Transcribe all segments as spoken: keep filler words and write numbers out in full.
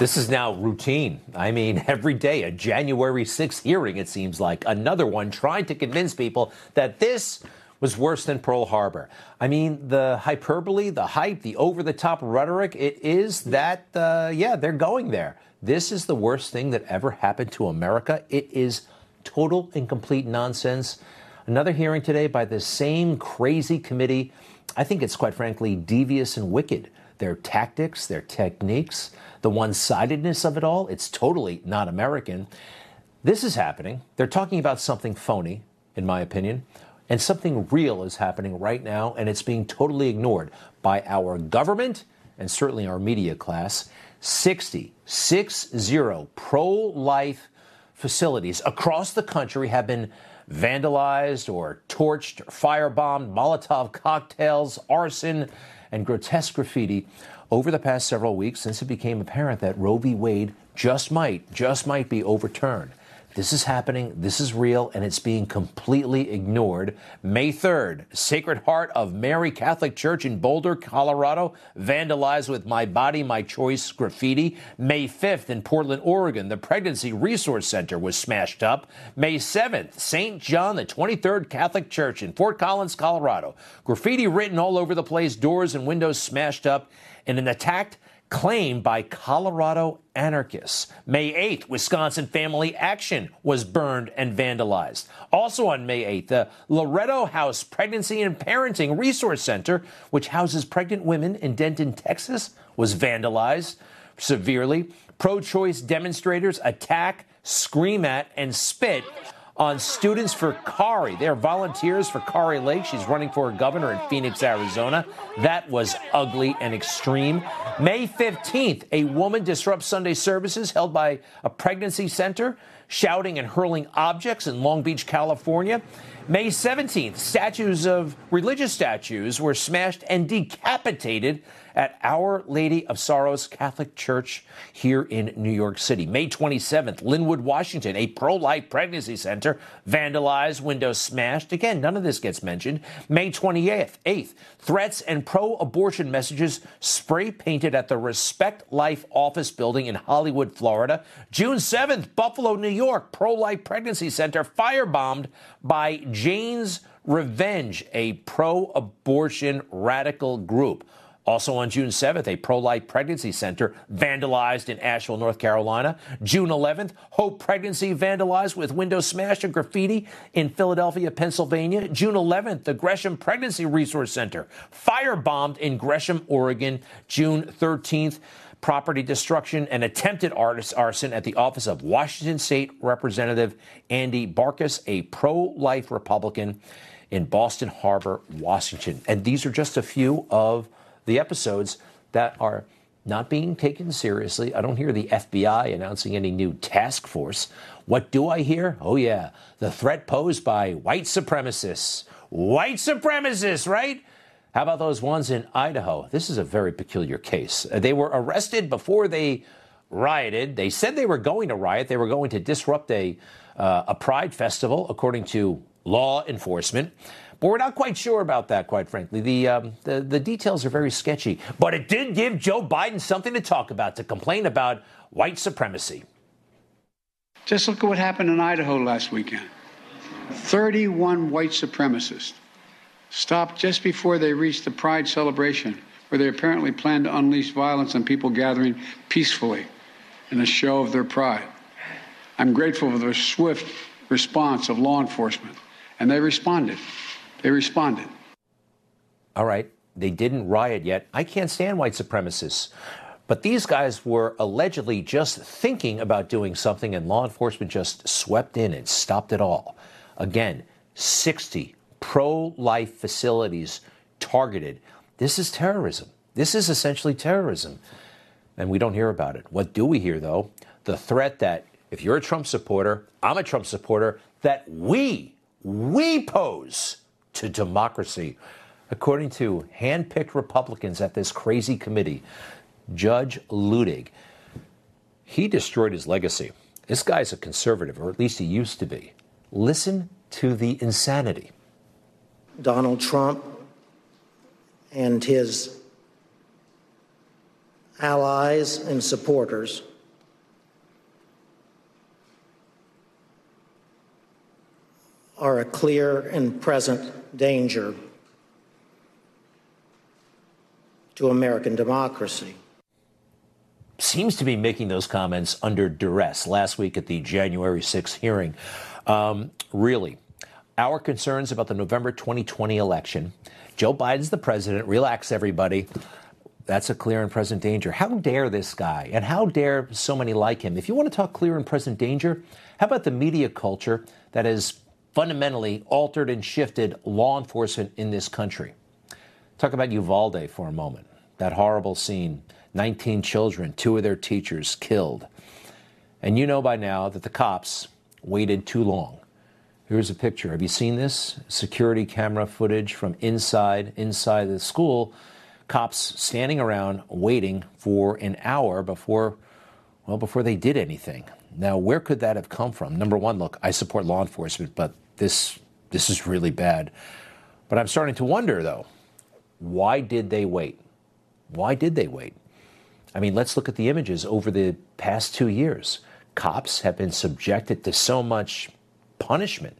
This is now routine. I mean, every day, a January sixth hearing, it seems like. Another one trying to convince people that this was worse than Pearl Harbor. I mean, the hyperbole, the hype, the over-the-top rhetoric, it is that, uh, yeah, they're going there. This is the worst thing that ever happened to America. It is total and complete nonsense. Another hearing today by the same crazy committee. I think it's, quite frankly, devious and wicked. Their tactics, their techniques, the one-sidedness of it all, it's totally not American. This is happening. They're talking about something phony, in my opinion, and something real is happening right now, and it's being totally ignored by our government and certainly our media class. sixty, six zero pro-life facilities across the country have been vandalized or torched, firebombed, Molotov cocktails, arson, and grotesque graffiti over the past several weeks since it became apparent that Roe v. Wade just might, just might be overturned. This is happening, this is real, and it's being completely ignored. May third, Sacred Heart of Mary Catholic Church in Boulder, Colorado, vandalized with My Body, My Choice graffiti. May fifth, in Portland, Oregon, the Pregnancy Resource Center was smashed up. May seventh, Saint John the twenty-third Catholic Church in Fort Collins, Colorado. Graffiti written all over the place, doors and windows smashed up, and an attack claimed by Colorado anarchists. May eighth, Wisconsin Family Action was burned and vandalized. Also on May eighth, the Loretto House Pregnancy and Parenting Resource Center, which houses pregnant women in Denton, Texas, was vandalized severely. Pro-choice demonstrators attack, scream at, and spit on students for Kari. They're volunteers for Kari Lake. She's running for governor in Phoenix, Arizona. That was ugly and extreme. May fifteenth, a woman disrupts Sunday services held by a pregnancy center, shouting and hurling objects in Long Beach, California. May seventeenth, statues of religious statues were smashed and decapitated at Our Lady of Sorrows Catholic Church here in New York City. May twenty-seventh, Lynnwood, Washington, a pro-life pregnancy center, vandalized, windows smashed. Again, none of this gets mentioned. May twenty-eighth, threats and pro-abortion messages spray-painted at the Respect Life office building in Hollywood, Florida. June seventh, Buffalo, New York, pro-life pregnancy center, firebombed by Jane's Revenge, a pro-abortion radical group. Also on June seventh, a pro-life pregnancy center vandalized in Asheville, North Carolina. June eleventh, Hope Pregnancy vandalized with windows smashed and graffiti in Philadelphia, Pennsylvania. June eleventh, the Gresham Pregnancy Resource Center firebombed in Gresham, Oregon. June thirteenth, property destruction and attempted arson at the office of Washington State Representative Andy Barkus, a pro-life Republican in Boston Harbor, Washington. And these are just a few of the episodes that are not being taken seriously. I don't hear the F B I announcing any new task force. What do I hear? Oh, yeah, the threat posed by white supremacists. White supremacists, right? How about those ones in Idaho? This is a very peculiar case. They were arrested before they rioted. They said they were going to riot. They were going to disrupt a, uh, a pride festival, according to law enforcement. But we're not quite sure about that, quite frankly. The, um, the the details are very sketchy. But it did give Joe Biden something to talk about, to complain about white supremacy. Just look at what happened in Idaho last weekend. thirty-one white supremacists stopped just before they reached the Pride celebration, where they apparently planned to unleash violence on people gathering peacefully in a show of their pride. I'm grateful for the swift response of law enforcement, and they responded. They responded. All right. They didn't riot yet. I can't stand white supremacists. But these guys were allegedly just thinking about doing something, and law enforcement just swept in and stopped it all. Again, sixty pro-life facilities targeted. This is terrorism. This is essentially terrorism. And we don't hear about it. What do we hear, though? The threat that if you're a Trump supporter, I'm a Trump supporter, that we, we pose to democracy. According to hand-picked Republicans at this crazy committee, Judge Luttig, he destroyed his legacy. This guy's a conservative, or at least he used to be. Listen to the insanity. Donald Trump and his allies, and supporters. Are a clear and present danger to American democracy. Seems to be making those comments under duress last week at the January sixth hearing. Um, really, our concerns about the November twenty twenty election, Joe Biden's the president, relax everybody. That's a clear and present danger. How dare this guy, and how dare so many like him? If you want to talk clear and present danger, how about the media culture that is fundamentally altered and shifted law enforcement in this country? Talk about Uvalde for a moment. That horrible scene, nineteen children, two of their teachers killed. And you know by now that the cops waited too long. Here's a picture. Have you seen this? Security camera footage from inside, inside the school. Cops standing around waiting for an hour before, well, before they did anything. Now, where could that have come from? Number one, look, I support law enforcement, but this this is really bad. But I'm starting to wonder, though, why did they wait? Why did they wait? I mean, let's look at the images over the past two years. Cops have been subjected to so much punishment,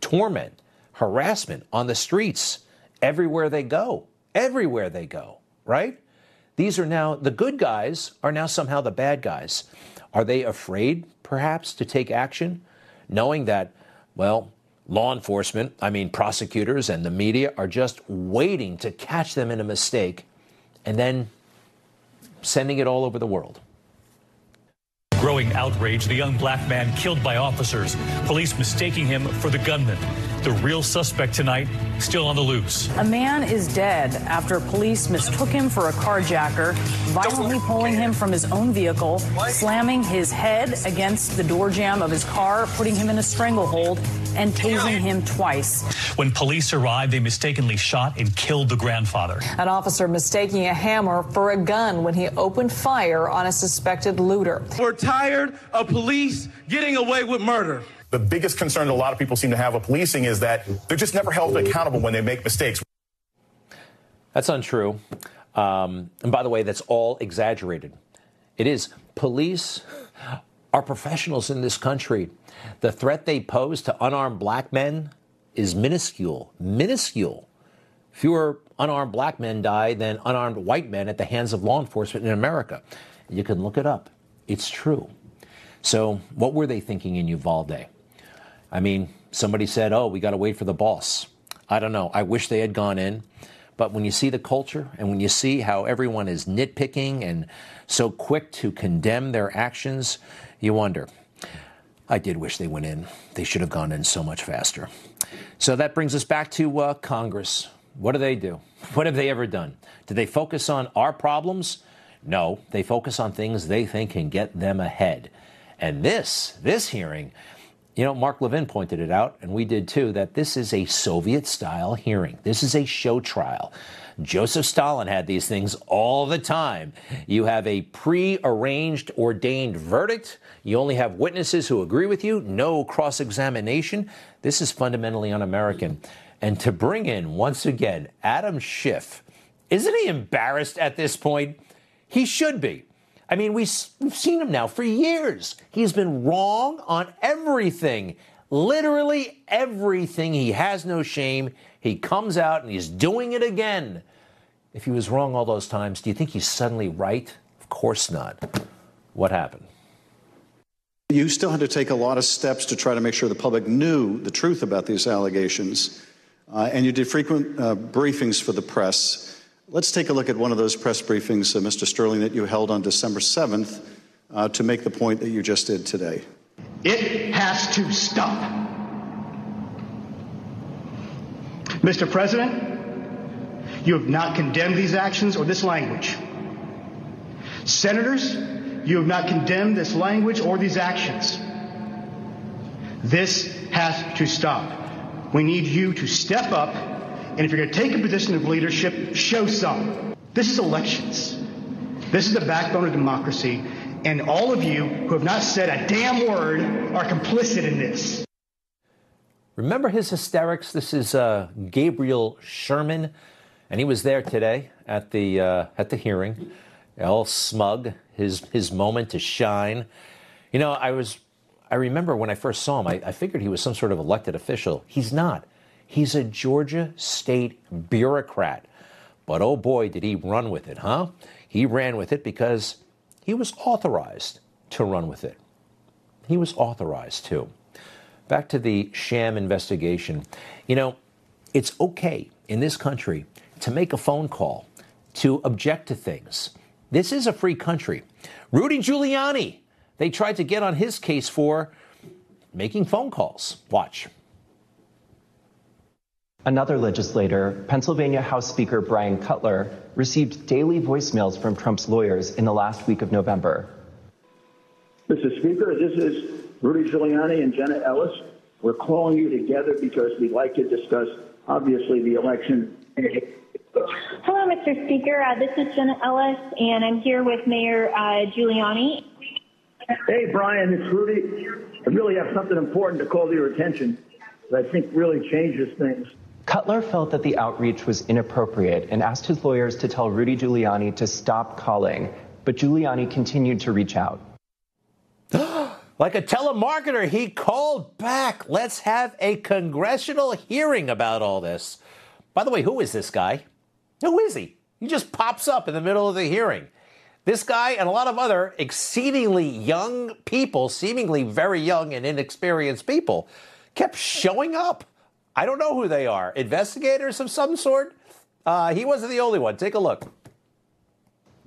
torment, harassment on the streets, everywhere they go, everywhere they go, right? These are now, the good guys are now somehow the bad guys. Are they afraid, perhaps, to take action, knowing that, well, law enforcement, I mean, prosecutors and the media are just waiting to catch them in a mistake and then sending it all over the world? Growing outrage, the young black man killed by officers, police mistaking him for the gunman. The real suspect tonight, still on the loose. A man is dead after police mistook him for a carjacker, violently pulling him from his own vehicle, slamming his head against the door jamb of his car, putting him in a stranglehold, and tasing him twice. When police arrived, they mistakenly shot and killed the grandfather. An officer mistaking a hammer for a gun when he opened fire on a suspected looter. We're tired of police getting away with murder. The biggest concern a lot of people seem to have with policing is that they're just never held accountable when they make mistakes. That's untrue. Um, and by the way, that's all exaggerated. It is. Police are professionals in this country. The threat they pose to unarmed black men is minuscule, minuscule. Fewer unarmed black men die than unarmed white men at the hands of law enforcement in America. You can look it up. It's true. So what were they thinking in Uvalde? I mean, somebody said, oh, we got to wait for the boss. I don't know. I wish they had gone in. But when you see the culture and when you see how everyone is nitpicking and so quick to condemn their actions, you wonder. I did wish they went in. They should have gone in so much faster. So that brings us back to uh, Congress. What do they do? What have they ever done? Do they focus on our problems? No, they focus on things they think can get them ahead. And this, this hearing, you know, Mark Levin pointed it out, and we did too, that this is a Soviet-style hearing. This is a show trial. Joseph Stalin had these things all the time. You have a pre-arranged, ordained verdict. You only have witnesses who agree with you. No cross-examination. This is fundamentally un-American. And to bring in, once again, Adam Schiff, isn't he embarrassed at this point? He should be. I mean, we've seen him now for years. He's been wrong on everything, literally everything. He has no shame. He comes out and he's doing it again. If he was wrong all those times, do you think he's suddenly right? Of course not. What happened? You still had to take a lot of steps to try to make sure the public knew the truth about these allegations. Uh, and you did frequent uh, briefings for the press. Let's take a look at one of those press briefings, uh, Mister Sterling, that you held on December seventh uh, to make the point that you just did today. It has to stop. Mister President, you have not condemned these actions or this language. Senators, you have not condemned this language or these actions. This has to stop. We need you to step up. And if you're going to take a position of leadership, show some. This is elections. This is the backbone of democracy. And all of you who have not said a damn word are complicit in this. Remember his hysterics? This is uh, Gabriel Sherman. And he was there today at the, uh, at the hearing. El Smug, his his moment to shine. You know, I was, I remember when I first saw him, I, I figured he was some sort of elected official. He's not. He's a Georgia state bureaucrat. But oh boy, did he run with it, huh? He ran with it because he was authorized to run with it. He was authorized to. Back to the sham investigation. You know, it's okay in this country to make a phone call, to object to things. This is a free country. Rudy Giuliani, they tried to get on his case for making phone calls. Watch. Another legislator, Pennsylvania House Speaker Brian Cutler, received daily voicemails from Trump's lawyers in the last week of November. Mister Speaker, this is Rudy Giuliani and Jenna Ellis. We're calling you together because we'd like to discuss, obviously, the election. Hello, Mister Speaker. Uh, this is Jenna Ellis, and I'm here with Mayor uh, Giuliani. Hey, Brian, it's Rudy. I really have something important to call to your attention that I think really changes things. Cutler felt that the outreach was inappropriate and asked his lawyers to tell Rudy Giuliani to stop calling, but Giuliani continued to reach out. Like a telemarketer, he called back. Let's have a congressional hearing about all this. By the way, who is this guy? Who is he? He just pops up in the middle of the hearing. This guy and a lot of other exceedingly young people, seemingly very young and inexperienced people, kept showing up. I don't know who they are. Investigators of some sort? Uh, he wasn't the only one. Take a look.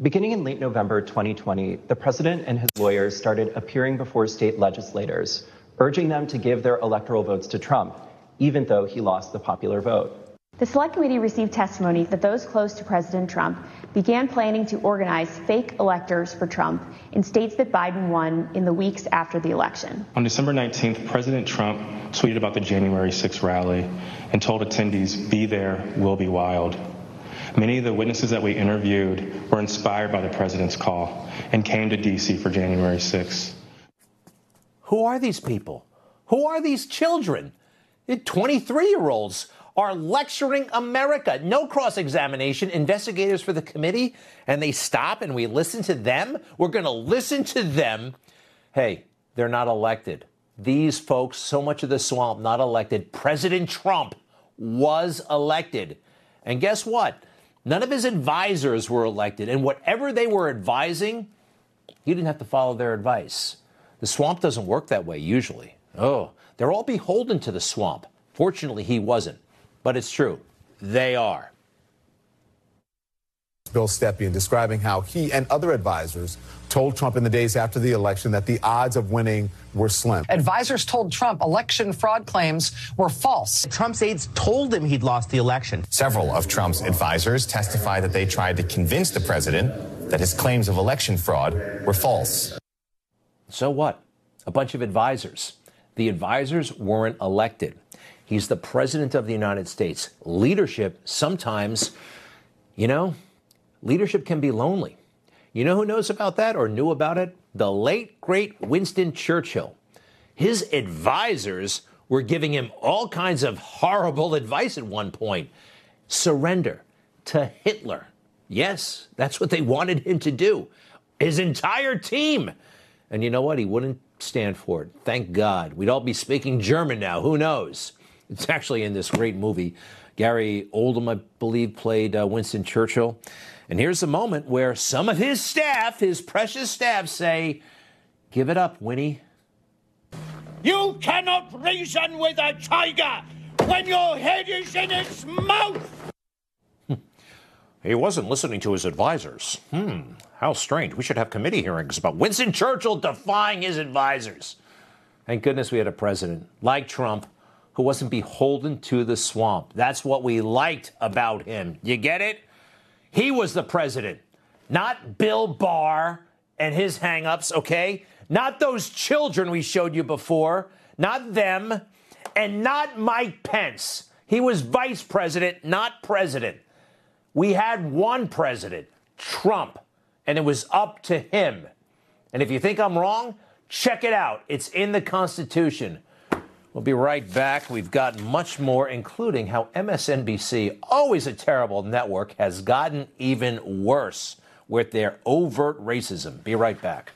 Beginning in late November twenty twenty, the president and his lawyers started appearing before state legislators, urging them to give their electoral votes to Trump, even though he lost the popular vote. The Select Committee received testimony that those close to President Trump began planning to organize fake electors for Trump in states that Biden won in the weeks after the election. On December nineteenth, President Trump tweeted about the January sixth rally and told attendees, "Be there, we'll be wild." Many of the witnesses that we interviewed were inspired by the president's call and came to D C for January sixth. Who are these people? Who are these children? twenty-three-year-olds are lecturing America. No cross-examination, investigators for the committee, and they stop and we listen to them? We're going to listen to them. Hey, they're not elected. These folks, so much of the swamp, not elected. President Trump was elected. And guess what? None of his advisors were elected, and whatever they were advising, he didn't have to follow their advice. The swamp doesn't work that way usually. Oh, they're all beholden to the swamp. Fortunately, he wasn't, but it's true. They are. Bill Stepien describing how he and other advisors told Trump in the days after the election that the odds of winning were slim. Advisors told Trump election fraud claims were false. Trump's aides told him he'd lost the election. Several of Trump's advisors testified that they tried to convince the president that his claims of election fraud were false. So what? A bunch of advisors. The advisors weren't elected. He's the president of the United States. Leadership sometimes, you know, leadership can be lonely. You know who knows about that or knew about it? The late, great Winston Churchill. His advisors were giving him all kinds of horrible advice at one point. Surrender to Hitler. Yes, that's what they wanted him to do. His entire team. And you know what? He wouldn't stand for it. Thank God. We'd all be speaking German now. Who knows? It's actually in this great movie. Gary Oldman, I believe, played uh, Winston Churchill. And here's the moment where some of his staff, his precious staff, say, give it up, Winnie. You cannot reason with a tiger when your head is in its mouth. He wasn't listening to his advisors. Hmm, how strange. We should have committee hearings about Winston Churchill defying his advisors. Thank goodness we had a president like Trump who wasn't beholden to the swamp. That's what we liked about him. You get it? He was the president, not Bill Barr and his hang-ups, okay? Not those children we showed you before, not them, and not Mike Pence. He was vice president, not president. We had one president, Trump, and it was up to him. And if you think I'm wrong, check it out. It's in the Constitution. We'll be right back. We've got much more, including how M S N B C, always a terrible network, has gotten even worse. with their overt racism. Be right back.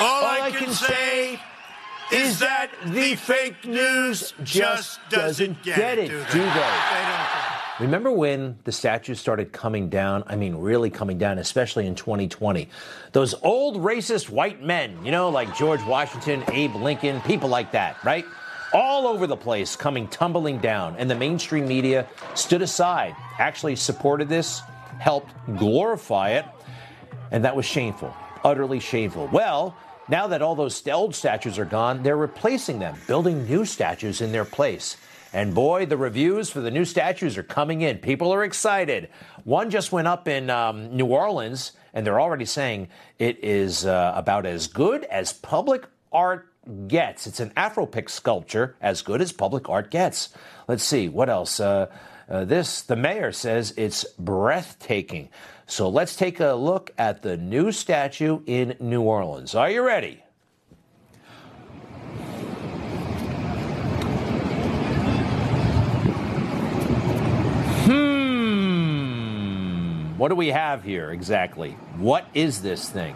All I can say is that the fake news just doesn't get it, do they? Remember when the statues started coming down? I mean, really coming down, especially in twenty twenty. Those old racist white men, you know, like George Washington, Abe Lincoln, people like that, right? All over the place coming tumbling down. And the mainstream media stood aside, actually supported this, helped glorify it. And that was shameful, utterly shameful. Well, now that all those old statues are gone, they're replacing them, building new statues in their place. And boy, the reviews for the new statues are coming in. People are excited. One just went up in um, New Orleans, and they're already saying it is uh, about as good as public art gets. It's an Afropic sculpture, as good as public art gets. Let's see, what else? Uh, uh, this, the mayor says it's breathtaking. So let's take a look at the new statue in New Orleans. Are you ready? What do we have here exactly? What is this thing?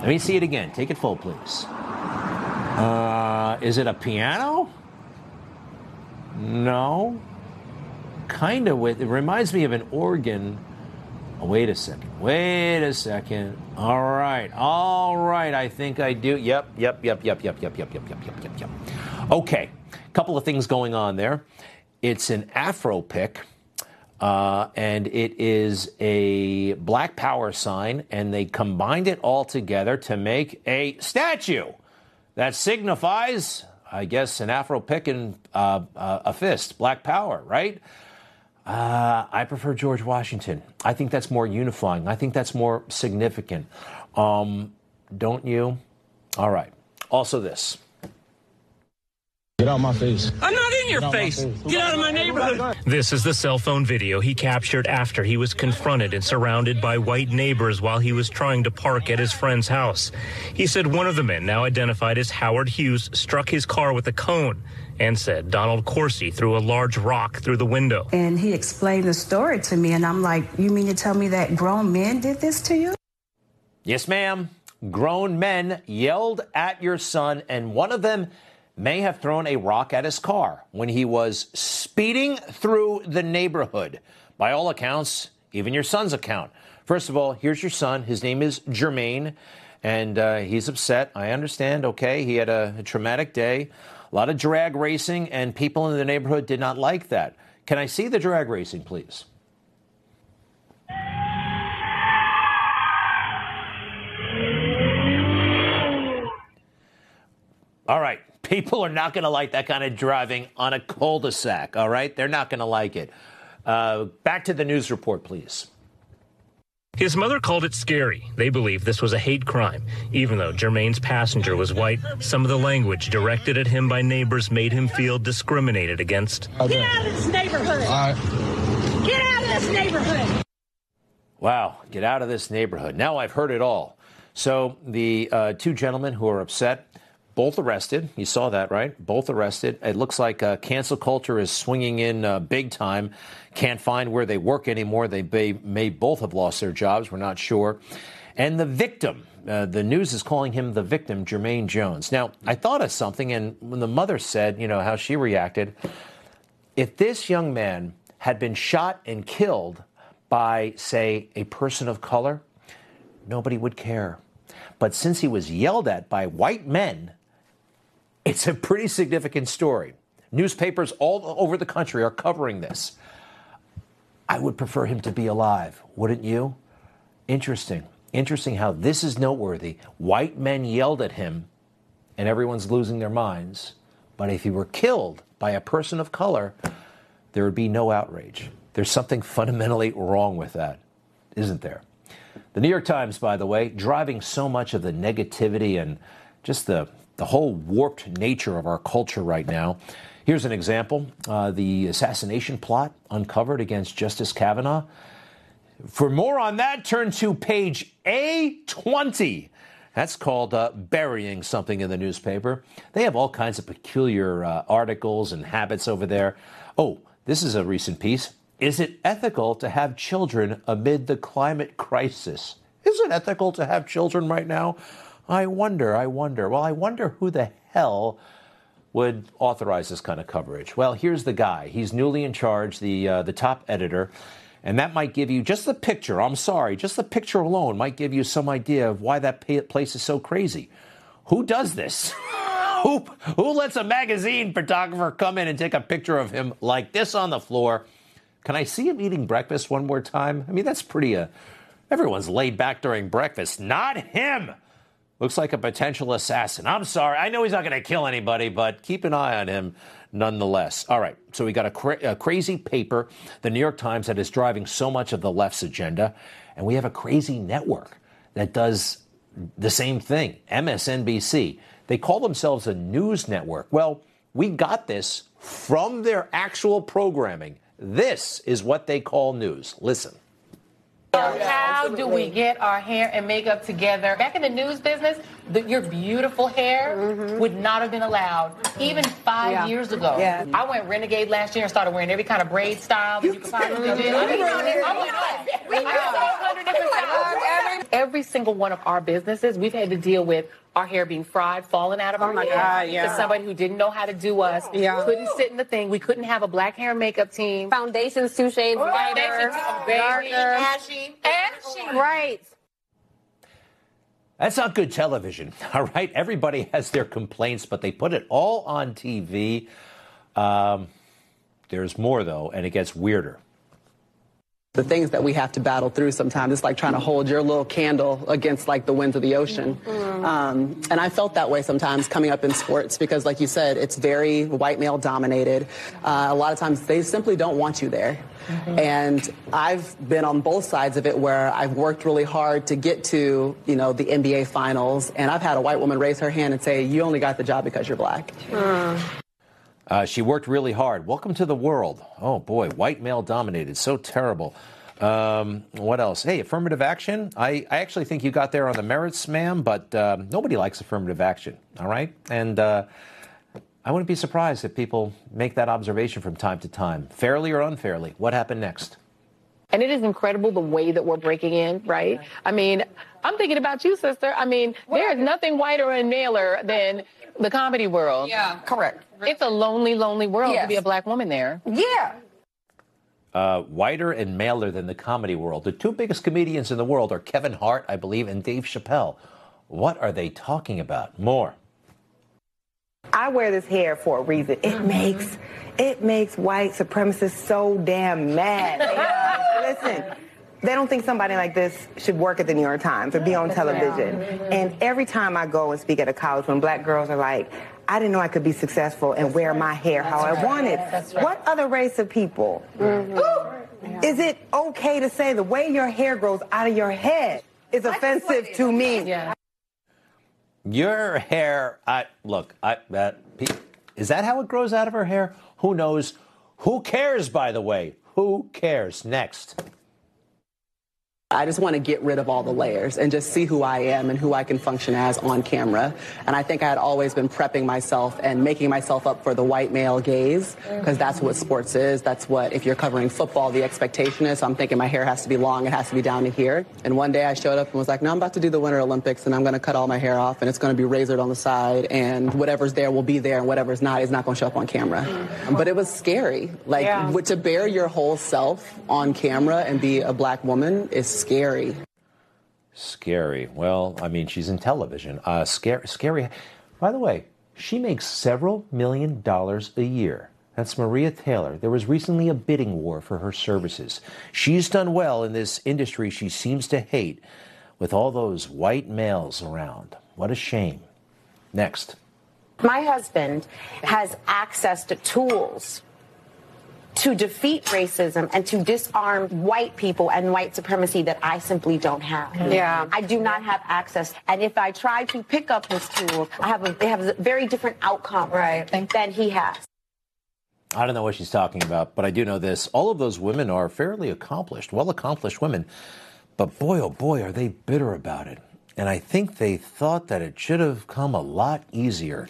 Let me see it again. Take it full, please. Uh, is it a piano? No. Kind of with, it reminds me of an organ. Oh, wait a second. Wait a second. All right. All right. I think I do. Yep, yep, yep, yep, yep, yep, yep, yep, yep, yep, yep, yep. Okay. A couple of things going on there. It's an Afro pick. Uh, and it is a black power sign, and they combined it all together to make a statue that signifies, I guess, an Afro pick and uh, uh, a fist, black power, right? Uh, I prefer George Washington. I think that's more unifying. I think that's more significant. Um, don't you? All right. Also this. Get out of my face. I'm not in your face. Get out of my neighborhood. This is the cell phone video he captured after he was confronted and surrounded by white neighbors while he was trying to park at his friend's house. He said one of the men, now identified as Howard Hughes, struck his car with a cone and said Donald Corsi threw a large rock through the window. And he explained the story to me, and I'm like, you mean to tell me that grown men did this to you? Yes, ma'am. Grown men yelled at your son, and one of them may have thrown a rock at his car when he was speeding through the neighborhood. By all accounts, even your son's account. First of all, here's your son. His name is Jermaine, and uh, he's upset. I understand, okay? He had a, a traumatic day, a lot of drag racing, and people in the neighborhood did not like that. Can I see the drag racing, please? All right. People are not going to like that kind of driving on a cul-de-sac, all right? They're not going to like it. Uh, back to the news report, please. His mother called it scary. They believe this was a hate crime. Even though Jermaine's passenger was white, some of the language directed at him by neighbors made him feel discriminated against. Get out of this neighborhood. All right. Get out of this neighborhood. Wow, get out of this neighborhood. Now I've heard it all. So the uh, two gentlemen who are upset, both arrested. You saw that, right? Both arrested. It looks like uh, cancel culture is swinging in uh, big time. Can't find where they work anymore. They may, may both have lost their jobs. We're not sure. And the victim, uh, the news is calling him the victim, Jermaine Jones. Now, I thought of something, and when the mother said, you know, how she reacted, if this young man had been shot and killed by, say, a person of color, nobody would care. But since he was yelled at by white men, it's a pretty significant story. Newspapers all over the country are covering this. I would prefer him to be alive, wouldn't you? Interesting. Interesting how this is noteworthy. White men yelled at him, and everyone's losing their minds. But if he were killed by a person of color, there would be no outrage. There's something fundamentally wrong with that, isn't there? The New York Times, by the way, driving so much of the negativity and just the The whole warped nature of our culture right now. Here's an example. Uh, the assassination plot uncovered against Justice Kavanaugh. For more on that, turn to page A twenty. That's called uh, burying something in the newspaper. They have all kinds of peculiar uh, articles and habits over there. Oh, this is a recent piece. Is it ethical to have children amid the climate crisis? Is it ethical to have children right now? I wonder, I wonder. Well, I wonder who the hell would authorize this kind of coverage. Well, here's the guy. He's newly in charge, the uh, the top editor. And that might give you just the picture. I'm sorry, just the picture alone might give you some idea of why that place is so crazy. Who does this? who, who lets a magazine photographer come in and take a picture of him like this on the floor? Can I see him eating breakfast one more time? I mean, that's pretty... Uh, everyone's laid back during breakfast. Not him! Looks like a potential assassin. I'm sorry. I know he's not going to kill anybody, but keep an eye on him nonetheless. All right. So we got a, cra- a crazy paper, the New York Times, that is driving so much of the left's agenda. And we have a crazy network that does the same thing, M S N B C. They call themselves a news network. Well, we got this from their actual programming. This is what they call news. Listen. How do we get our hair and makeup together? Back in the news business, the, your beautiful hair mm-hmm. would not have been allowed even five yeah. years ago. Yeah. I went renegade last year and started wearing every kind of braid style you, you could possibly do. Every single one of our businesses, we've had to deal with our hair being fried, falling out of oh our my head. God, yeah. To somebody who didn't know how to do us. Yeah. Couldn't sit in the thing. We couldn't have a black hair and makeup team. Foundations, two shades, oh, lighter, oh, darker. Ashy. Ashy. Right. That's not good television, all right? Everybody has their complaints, but they put it all on T V. Um, there's more, though, and it gets weirder. The things that we have to battle through sometimes, it's like trying to hold your little candle against, like, the winds of the ocean. Mm-hmm. Um, and I felt that way sometimes coming up in sports because, like you said, it's very white male-dominated. Uh, a lot of times they simply don't want you there. Mm-hmm. And I've been on both sides of it where I've worked really hard to get to, you know, the N B A finals, and I've had a white woman raise her hand and say, you only got the job because you're black. Mm. Uh, she worked really hard. Welcome to the world. Oh, boy, white male dominated. So terrible. Um, what else? Hey, affirmative action. I, I actually think you got there on the merits, ma'am, but uh, nobody likes affirmative action. All right? And uh, I wouldn't be surprised if people make that observation from time to time, fairly or unfairly. What happened next? And it is incredible the way that we're breaking in, right? I mean, I'm thinking about you, sister. I mean, there is nothing whiter and maler than the comedy world. Yeah, correct. It's a lonely, lonely world yes. to be a black woman there. Yeah. Uh, whiter and maler than the comedy world. The two biggest comedians in the world are Kevin Hart, I believe, and Dave Chappelle. What are they talking about? More. I wear this hair for a reason. It makes it makes white supremacists so damn mad. They, uh, listen, they don't think somebody like this should work at the New York Times or be on television. And every time I go and speak at a college, when black girls are like, I didn't know I could be successful and wear my hair how I wanted. What other race of people? Mm-hmm. Ooh, is it okay to say the way your hair grows out of your head is offensive to me? Yeah. Your hair, I look, I uh, is that how it grows out of her hair? Who knows? Who cares, by the way? Who cares? Next. I just want to get rid of all the layers and just see who I am and who I can function as on camera. And I think I had always been prepping myself and making myself up for the white male gaze because that's what sports is. That's what, if you're covering football, the expectation is. So I'm thinking my hair has to be long. It has to be down to here. And one day I showed up and was like, no, I'm about to do the Winter Olympics and I'm going to cut all my hair off and it's going to be razored on the side and whatever's there will be there and whatever's not is not going to show up on camera. But it was scary. Like, yeah. to bear your whole self on camera and be a black woman is scary. Scary. Well, I mean, she's in television. Uh, scary. Scary. By the way, she makes several million dollars a year. That's Maria Taylor. There was recently a bidding war for her services. She's done well in this industry she seems to hate with all those white males around. What a shame. Next. My husband has access to tools to defeat racism and to disarm white people and white supremacy that I simply don't have. Yeah. I do not have access. And if I try to pick up his tools, I have a, they have a very different outcome right. than he has. I don't know what she's talking about, but I do know this. All of those women are fairly accomplished, well-accomplished women. But boy, oh boy, are they bitter about it. and I think they thought that it should have come a lot easier.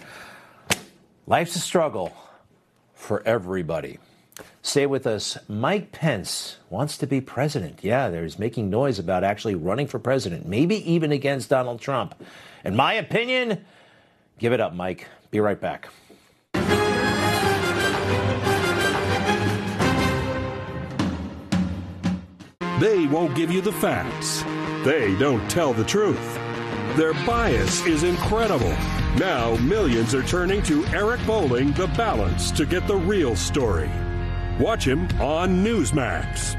Life's a struggle for everybody. Stay with us. Mike Pence wants to be president. Yeah, there's making noise about actually running for president, maybe even against Donald Trump. In my opinion, give it up, Mike. Be right back. They won't give you the facts. They don't tell the truth. Their bias is incredible. Now millions are turning to Eric Bolling, The Balance, to get the real story. Watch him on Newsmax.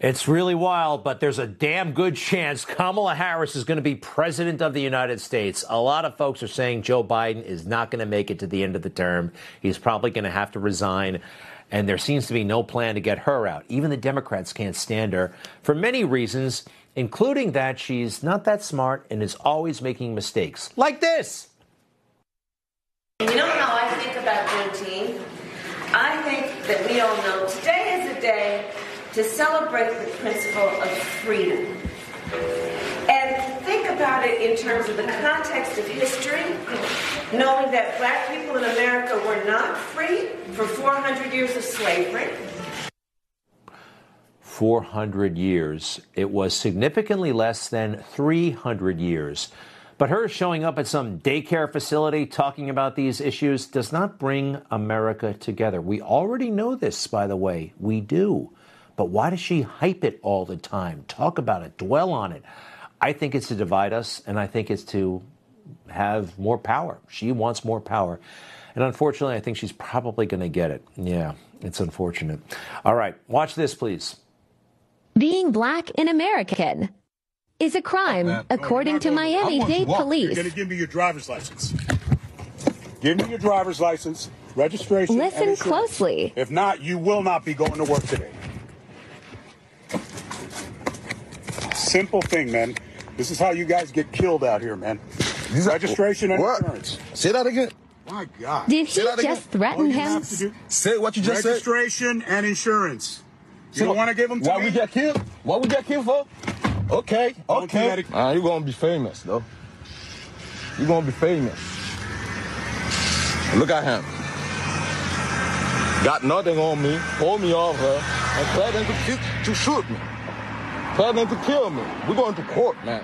It's really wild, but there's a damn good chance Kamala Harris is going to be president of the United States. A lot of folks are saying Joe Biden is not going to make it to the end of the term. He's probably going to have to resign. And there seems to be no plan to get her out. Even the Democrats can't stand her for many reasons, including that she's not that smart and is always making mistakes like this. You know how I think about Juneteenth? I think that we all know today is a day to celebrate the principle of freedom. And think about it in terms of the context of history, knowing that black people in America were not free for four hundred years of slavery. four hundred years. It was significantly less than three hundred years. But her showing up at some daycare facility talking about these issues does not bring America together. We already know this, by the way. We do. But why does she hype it all the time, talk about it, dwell on it? I think it's to divide us, and I think it's to have more power. She wants more power. And unfortunately, I think she's probably going to get it. Yeah, it's unfortunate. All right, watch this, please. Being black in America is a crime, oh, according no, to Miami-Dade Police. You're going to give me your driver's license. Give me your driver's license, registration. Listen closely. If not, you will not be going to work today. Simple thing, man. This is how you guys get killed out here, man. These registration are, and what? Insurance. Say that again. My God. Did he just again? threaten him? Do, say what you just registration said. Registration and insurance. You so, don't want to give them to why me? Why we got killed? What we got killed for? Okay, okay. Uh, you're going to be famous, though. You're going to be famous. Look at him. Got nothing on me, pulled me over, and threatened to, to shoot me. Threatened to kill me. We're going to court, man.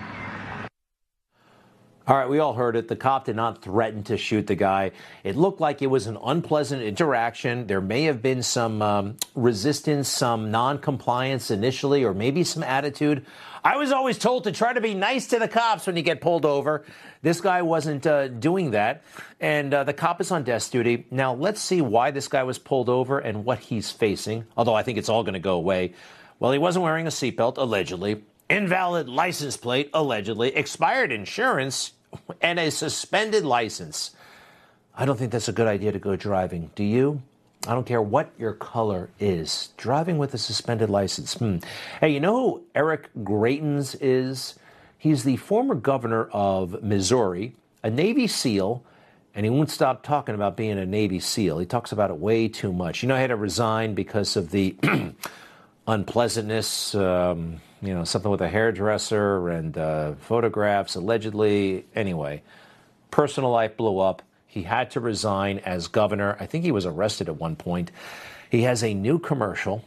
All right, we all heard it. The cop did not threaten to shoot the guy. It looked like it was an unpleasant interaction. There may have been some um, resistance, some non-compliance initially, or maybe some attitude. I was always told to try to be nice to the cops when you get pulled over. This guy wasn't uh, doing that, and uh, the cop is on desk duty. Now, let's see why this guy was pulled over and what he's facing, although I think it's all going to go away. Well, he wasn't wearing a seatbelt, allegedly. Invalid license plate, allegedly. Expired insurance, and a suspended license. I don't think that's a good idea to go driving. Do you? I don't care what your color is. Driving with a suspended license. Hmm. Hey, you know who Eric Greitens is? He's the former governor of Missouri, a Navy SEAL, and he won't stop talking about being a Navy SEAL. He talks about it way too much. You know, I had to resign because of the unpleasantness, um, you know, something with a hairdresser and uh, photographs, allegedly. Anyway, personal life blew up. He had to resign as governor. I think he was arrested at one point. He has a new commercial,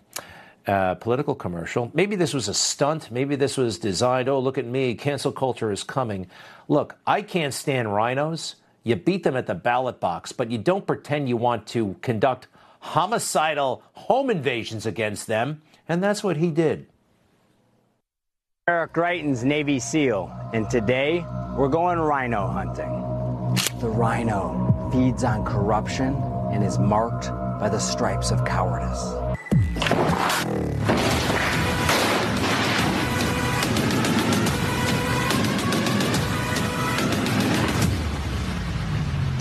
uh, political commercial. Maybe this was a stunt. Maybe this was designed. Oh, look at me. Cancel culture is coming. Look, I can't stand rhinos. You beat them at the ballot box, but you don't pretend you want to conduct homicidal home invasions against them. And that's what he did. Eric Greitens, Navy SEAL, and today we're going rhino hunting. The rhino feeds on corruption and is marked by the stripes of cowardice.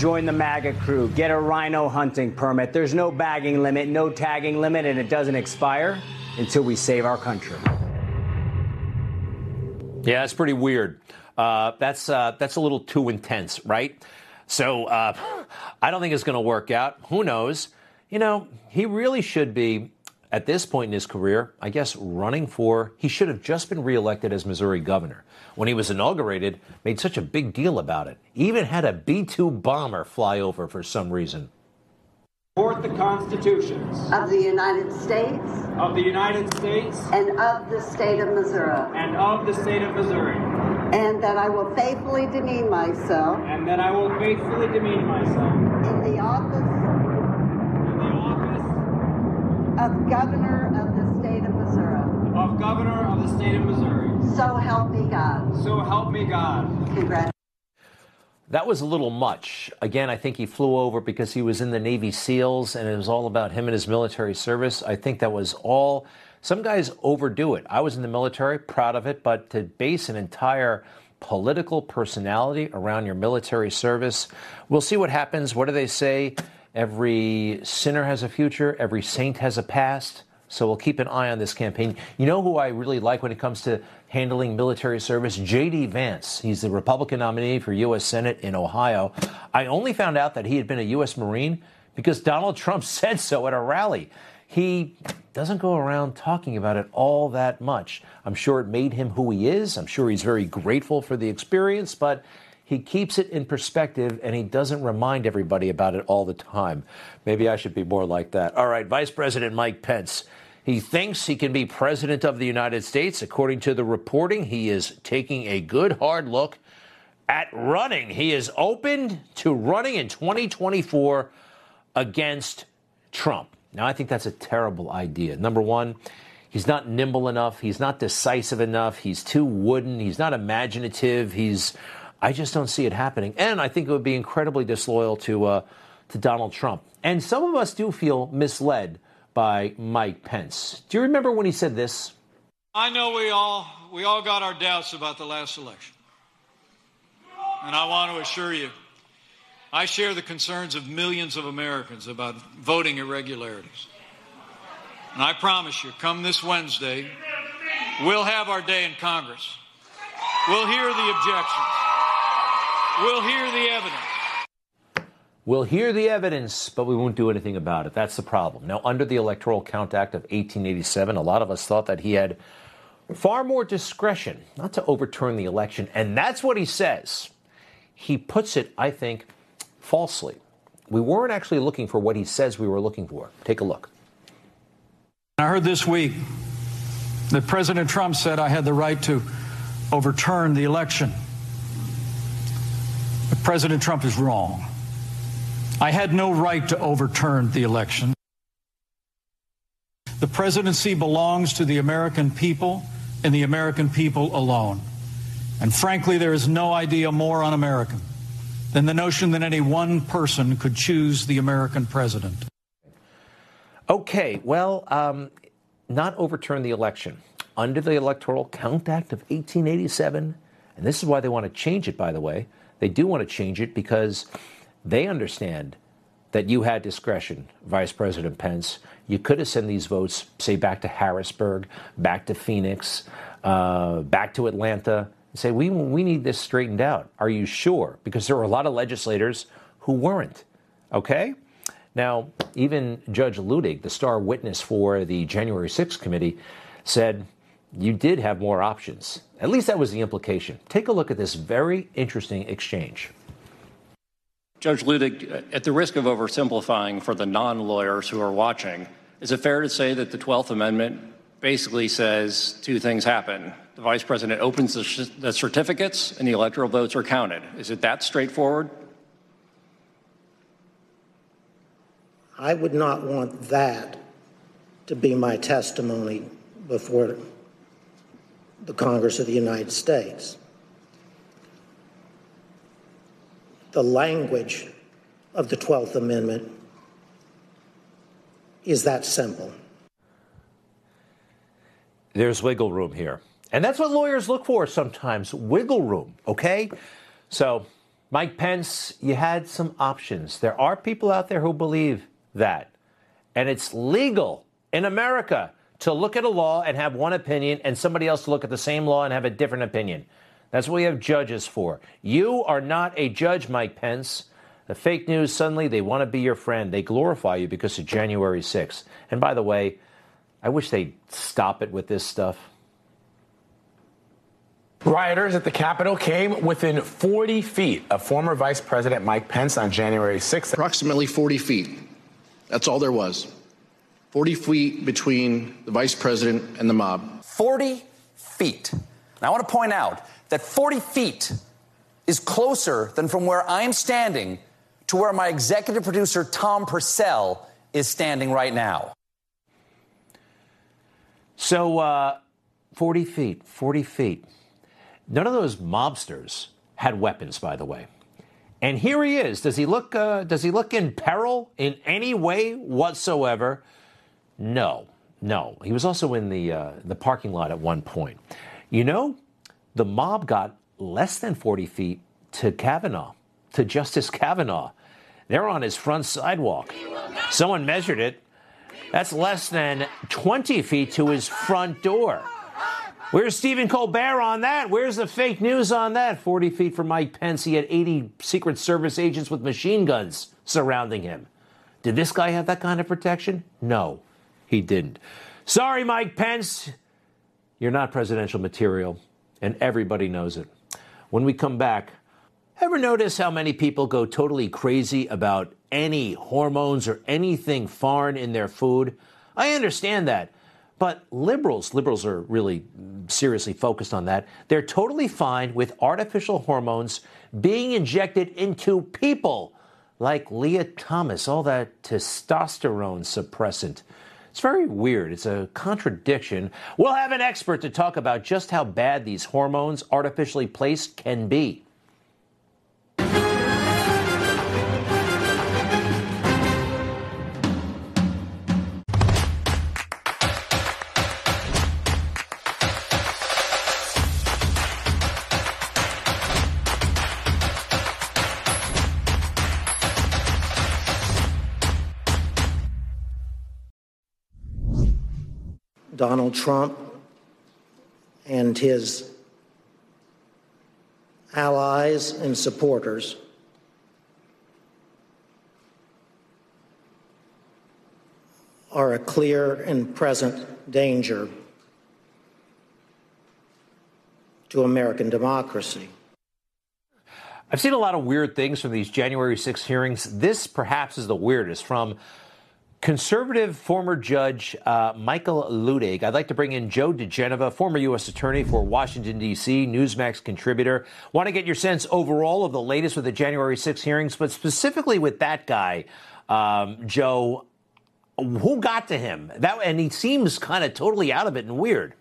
Join the MAGA crew. Get a rhino hunting permit. There's no bagging limit, no tagging limit, and it doesn't expire until we save our country. Yeah, that's pretty weird. Uh, that's uh, that's a little too intense, right? So uh, I don't think it's going to work out. Who knows? You know, he really should be at this point in his career, I guess running for, he should have just been reelected as Missouri governor. When he was inaugurated, made such a big deal about it. Even had a B two bomber fly over for some reason. Support the constitutions of the United States, of the United States, and of the state of Missouri, and of the state of Missouri, and that I will faithfully demean myself, and that I will faithfully demean myself in the office, in the office of governor of the state of Missouri, of governor of the state of Missouri. So help me God. So help me God. Congratulations. That was a little much. Again, I think he flew over because he was in the Navy SEALs and it was all about him and his military service. I think that was all. Some guys overdo it. I was in the military, proud of it, but to base an entire political personality around your military service, we'll see what happens. What do they say? Every sinner has a future. Every saint has a past. So we'll keep an eye on this campaign. You know who I really like when it comes to handling military service? J D. Vance. He's the Republican nominee for U S Senate in Ohio. I only found out that he had been a U S Marine because Donald Trump said so at a rally. He doesn't go around talking about it all that much. I'm sure it made him who he is. I'm sure he's very grateful for the experience, but he keeps it in perspective, and he doesn't remind everybody about it all the time. Maybe I should be more like that. All right, Vice President Mike Pence. He thinks he can be president of the United States. According to the reporting, he is taking a good hard look at running. He is open to running in twenty twenty-four against Trump. Now, I think that's a terrible idea. Number one, he's not nimble enough. He's not decisive enough. He's too wooden. He's not imaginative. He's I just don't see it happening. And I think it would be incredibly disloyal to uh, to Donald Trump. And some of us do feel misled by Mike Pence. Do you remember when he said this? I know we all we all got our doubts about the last election. And I want to assure you, I share the concerns of millions of Americans about voting irregularities. And I promise you, come this Wednesday, we'll have our day in Congress. We'll hear the objections. We'll hear the evidence. We'll hear the evidence, but we won't do anything about it. That's the problem. Now, under the Electoral Count Act of eighteen eighty-seven, a lot of us thought that he had far more discretion not to overturn the election. And that's what he says. He puts it, I think, falsely. We weren't actually looking for what he says we were looking for. Take a look. I heard this week that President Trump said I had the right to overturn the election. But President Trump is wrong. I had no right to overturn the election. The presidency belongs to the American people and the American people alone. And frankly, there is no idea more un-American than the notion that any one person could choose the American president. Okay, well, um, not overturn the election. Under the Electoral Count Act of eighteen eighty-seven, and this is why they want to change it, by the way. They do want to change it because they understand that you had discretion, Vice President Pence. You could have sent these votes, say, back to Harrisburg, back to Phoenix, uh, back to Atlanta, and say, we, we need this straightened out. Are you sure? Because there were a lot of legislators who weren't, okay? Now, even Judge Luttig, the star witness for the January sixth committee, said you did have more options. At least that was the implication. Take a look at this very interesting exchange. Judge Luttig, at the risk of oversimplifying for the non-lawyers who are watching, is it fair to say that the twelfth Amendment basically says two things happen? The vice president opens the, sh- the certificates and the electoral votes are counted. Is it that straightforward? I would not want that to be my testimony before the Congress of the United States. The language of the twelfth Amendment is that simple. There's wiggle room here. And that's what lawyers look for sometimes, wiggle room, okay? So, Mike Pence, you had some options. There are people out there who believe that. And it's legal in America to look at a law and have one opinion and somebody else to look at the same law and have a different opinion. That's what we have judges for. You are not a judge, Mike Pence. The fake news, suddenly they want to be your friend. They glorify you because of January sixth. And by the way, I wish they'd stop it with this stuff. Rioters at the Capitol came within forty feet of former Vice President Mike Pence on January sixth. Approximately forty feet. That's all there was. forty feet between the Vice President and the mob. forty feet. And I want to point out that forty feet is closer than from where I'm standing to where my executive producer, Tom Purcell, is standing right now. So, uh, forty feet, forty feet. None of those mobsters had weapons, by the way. And here he is. Does he look uh, does he look in peril in any way whatsoever? No, no. He was also in the uh, the parking lot at one point. You know, the mob got less than forty feet to Kavanaugh, to Justice Kavanaugh. They're on his front sidewalk. Someone measured it. That's less than twenty feet to his front door. Where's Stephen Colbert on that? Where's the fake news on that? forty feet from Mike Pence, he had eighty Secret Service agents with machine guns surrounding him. Did this guy have that kind of protection? No, he didn't. Sorry, Mike Pence, you're not presidential material, and everybody knows it. When we come back, ever notice how many people go totally crazy about any hormones or anything foreign in their food? I understand that. But liberals, liberals are really seriously focused on that. They're totally fine with artificial hormones being injected into people like Leah Thomas, all that testosterone suppressant. It's very weird. It's a contradiction. We'll have an expert to talk about just how bad these hormones artificially placed can be. Donald Trump and his allies and supporters are a clear and present danger to American democracy. I've seen a lot of weird things from these January sixth hearings. This perhaps is the weirdest, from conservative former judge uh, Michael Luttig. I'd like to bring in Joe DiGenova, former U S attorney for Washington, D C, Newsmax contributor. Want to get your sense overall of the latest with the January sixth hearings, but specifically with that guy, um, Joe, who got to him? That, and he seems kind of totally out of it and weird.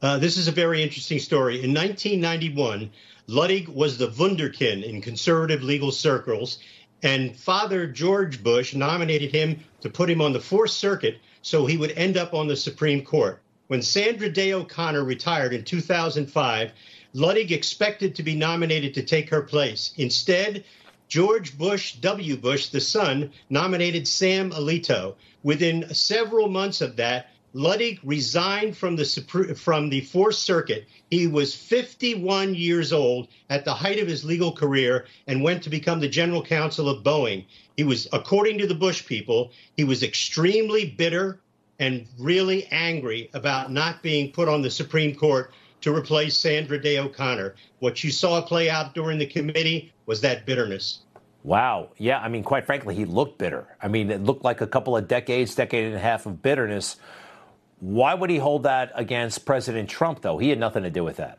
Uh, this is a very interesting story. In nineteen ninety-one, Luttig was the wunderkind in conservative legal circles. And Father George Bush nominated him to put him on the Fourth Circuit so he would end up on the Supreme Court. When Sandra Day O'Connor retired in two thousand five, Luttig expected to be nominated to take her place. Instead, George Bush, W. Bush, the son, nominated Sam Alito. Within several months of that, Luttig resigned from the, from the Fourth Circuit. He was fifty-one years old at the height of his legal career and went to become the general counsel of Boeing. He was, according to the Bush people, he was extremely bitter and really angry about not being put on the Supreme Court to replace Sandra Day O'Connor. What you saw play out during the committee was that bitterness. Wow. Yeah, I mean, quite frankly, he looked bitter. I mean, it looked like a couple of decades, decade and a half of bitterness. Why would he hold that against President Trump, though? He had nothing to do with that.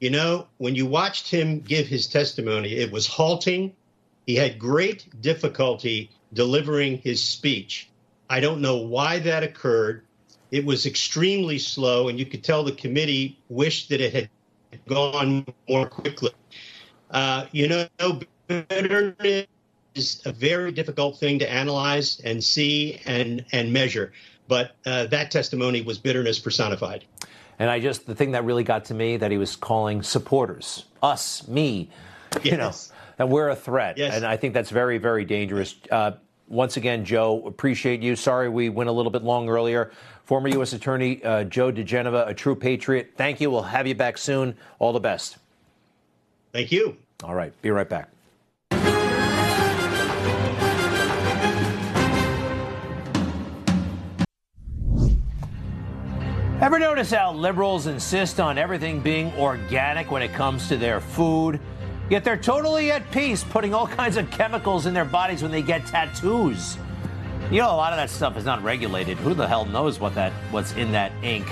You know, when you watched him give his testimony, it was halting. He had great difficulty delivering his speech. I don't know why that occurred. It was extremely slow, and you could tell the committee wished that it had gone more quickly. Uh, you know, bitterness is a very difficult thing to analyze and see and, and measure. But uh, that testimony was bitterness personified. And I just, the thing that really got to me, that he was calling supporters, us, me, yes. You know, that we're a threat. Yes. And I think that's very, very dangerous. Uh, once again, Joe, appreciate you. Sorry we went a little bit long earlier. Former U S attorney uh, Joe DiGenova, a true patriot. Thank you. We'll have you back soon. All the best. Thank you. All right. Be right back. Ever notice how liberals insist on everything being organic when it comes to their food? Yet they're totally at peace putting all kinds of chemicals in their bodies when they get tattoos. You know, a lot of that stuff is not regulated. Who the hell knows what that what's in that ink?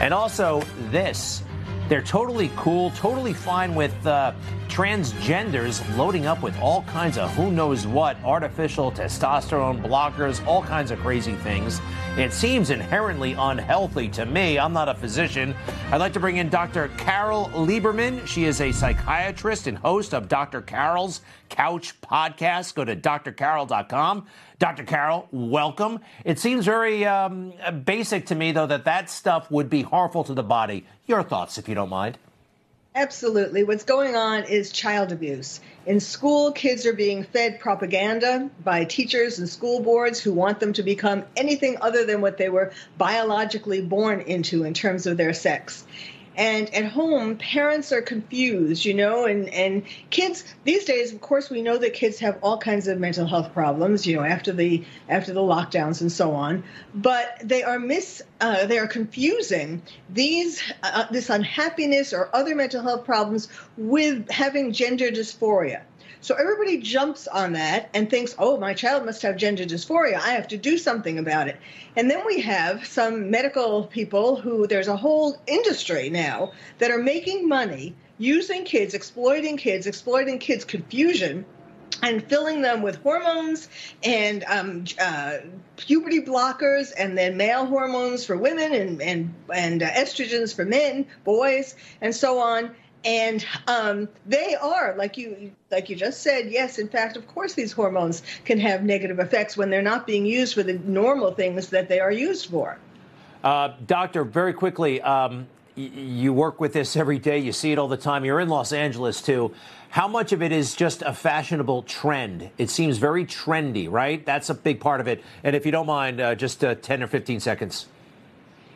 And also this. They're totally cool, totally fine with uh, transgenders loading up with all kinds of who knows what, artificial testosterone blockers, all kinds of crazy things. It seems inherently unhealthy to me. I'm not a physician. I'd like to bring in Doctor Carol Lieberman. She is a psychiatrist and host of Doctor Carol's Couch podcast. Go to d r carol dot com. Doctor Carol, welcome. It seems very um, basic to me, though, that that stuff would be harmful to the body. Your thoughts, if you don't mind. Absolutely. What's going on is child abuse. In school, kids are being fed propaganda by teachers and school boards who want them to become anything other than what they were biologically born into in terms of their sex. And at home, parents are confused, you know, and, and kids these days, of course, we know that kids have all kinds of mental health problems, you know, after the after the lockdowns and so on. But they are mis uh, they are confusing these uh, this unhappiness or other mental health problems with having gender dysphoria. So everybody jumps on that and thinks, oh, my child must have gender dysphoria. I have to do something about it. And then we have some medical people who there's a whole industry now that are making money using kids, exploiting kids, exploiting kids' confusion and filling them with hormones and um, uh, puberty blockers and then male hormones for women and, and, and uh, estrogens for men, boys, and so on. And um, they are, like you like you just said, yes, in fact, of course, these hormones can have negative effects when they're not being used for the normal things that they are used for. Uh, doctor, very quickly, um, y- you work with this every day. You see it all the time. You're in Los Angeles, too. How much of it is just a fashionable trend? It seems very trendy, right? That's a big part of it. And if you don't mind, uh, just uh, ten or fifteen seconds.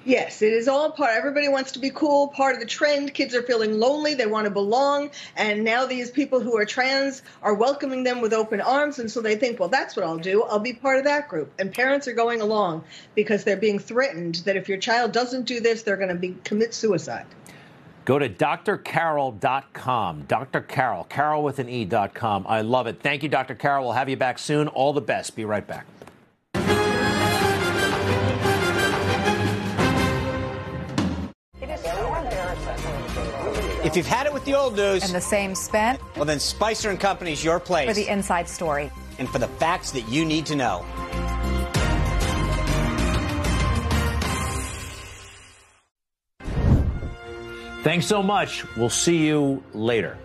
Yes, it is all part. Everybody wants to be cool, part of the trend. Kids are feeling lonely. They want to belong. And now these people who are trans are welcoming them with open arms. And so they think, well, that's what I'll do. I'll be part of that group. And parents are going along because they're being threatened that if your child doesn't do this, they're going to be, commit suicide. Go to d r carol dot com. Doctor Carol, Carol with an E dot com. I love it. Thank you, Doctor Carol. We'll have you back soon. All the best. Be right back. If you've had it with the old news and the same spin, well, then Spicer and Company's your place for the inside story and for the facts that you need to know. Thanks so much. We'll see you later.